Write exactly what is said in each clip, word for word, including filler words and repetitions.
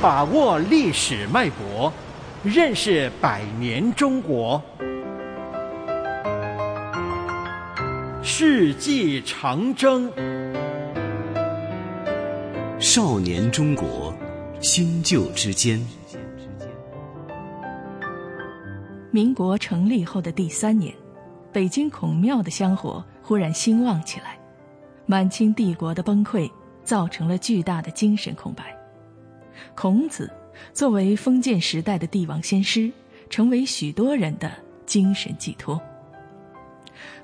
把握历史脉搏，认识百年中国。世纪长征，少年中国，新旧之间。民国成立后的第三年，北京孔庙的香火忽然兴旺起来，满清帝国的崩溃造成了巨大的精神空白。孔子作为封建时代的帝王先师，成为许多人的精神寄托。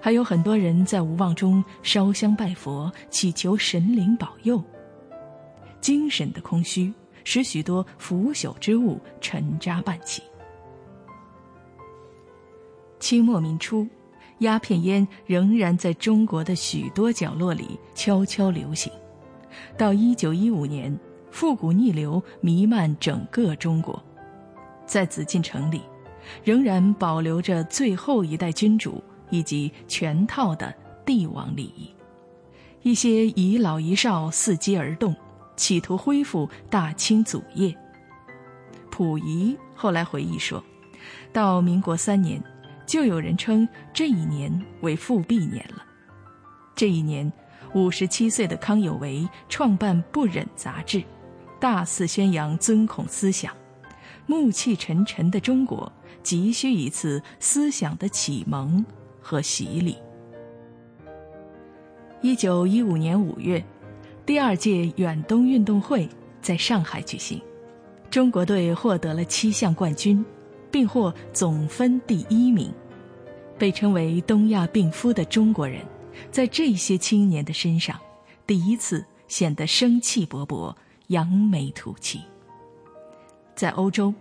还有很多人在无望中烧香拜佛，祈求神灵保佑。精神的空虚使许多腐朽之物沉渣半起。清末民初，鸦片烟仍然在中国的许多角落里悄悄流行，到一九一五年，复古逆流弥漫整个中国。在紫禁城里，仍然保留着最后一代君主以及全套的帝王礼仪。一些遗老遗少伺机而动，企图恢复大清祖业。溥仪后来回忆说，到民国三年，就有人称这一年为复辟年了。这一年，五十七岁的康有为创办《不忍》杂志，大肆宣扬尊孔思想，暮气沉沉的中国急需一次思想的启蒙和洗礼。一九一五年五月，第二届远东运动会在上海举行，中国队获得了七项冠军，并获总分第一名。被称为东亚病夫的中国人，在这些青年的身上，第一次显得生气勃勃，扬眉吐气。在欧洲，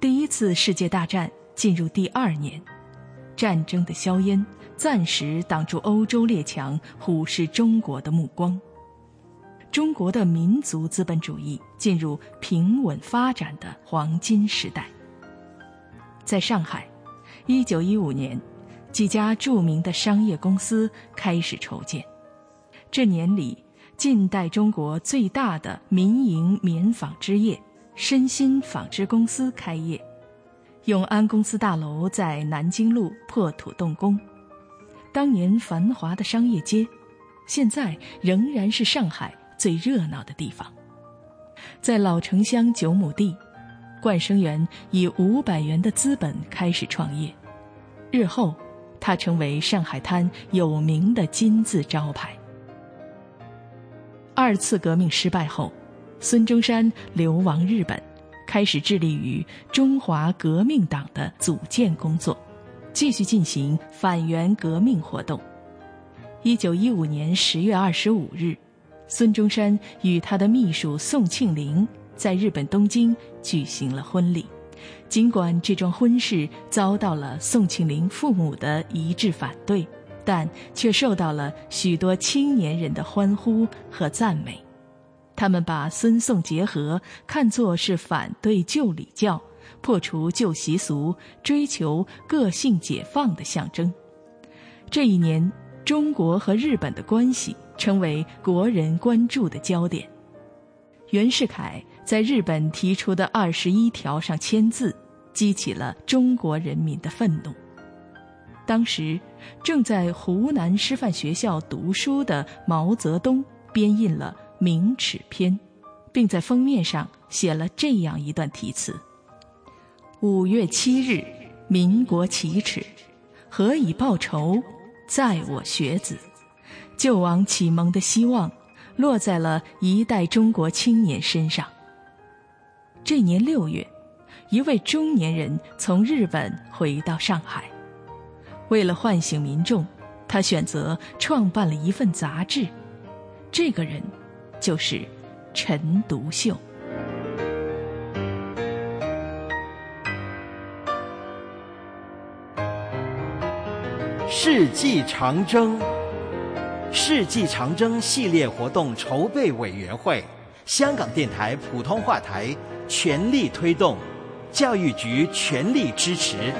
第一次世界大战进入第二年，战争的硝烟暂时挡住欧洲列强虎视中国的目光。中国的民族资本主义进入平稳发展的黄金时代。在上海，一九一五年，几家著名的商业公司开始筹建。这年里，近代中国最大的民营棉纺织业深新纺织公司开业，永安公司大楼在南京路破土动工。当年繁华的商业街，现在仍然是上海最热闹的地方。在老城乡九亩地，冠生园以五百元的资本开始创业，日后它成为上海滩有名的金字招牌。二次革命失败后，孙中山流亡日本，开始致力于中华革命党的组建工作，继续进行反袁革命活动。一九一五年十月二十五日，孙中山与他的秘书宋庆龄在日本东京举行了婚礼，尽管这桩婚事遭到了宋庆龄父母的一致反对，但却受到了许多青年人的欢呼和赞美。他们把孙宋结合看作是反对旧礼教、破除旧习俗、追求个性解放的象征。这一年，中国和日本的关系成为国人关注的焦点。袁世凯在日本提出的二十一条上签字，激起了中国人民的愤怒。当时正在湖南师范学校读书的毛泽东编印了《明耻篇》，并在封面上写了这样一段题词：五月七日，民国奇耻，何以报仇，在我学子。救亡启蒙的希望落在了一代中国青年身上。这年六月，一位中年人从日本回到上海，为了唤醒民众，他选择创办了一份杂志。这个人就是陈独秀。世纪长征，世纪长征系列活动筹备委员会，香港电台普通话台全力推动，教育局全力支持。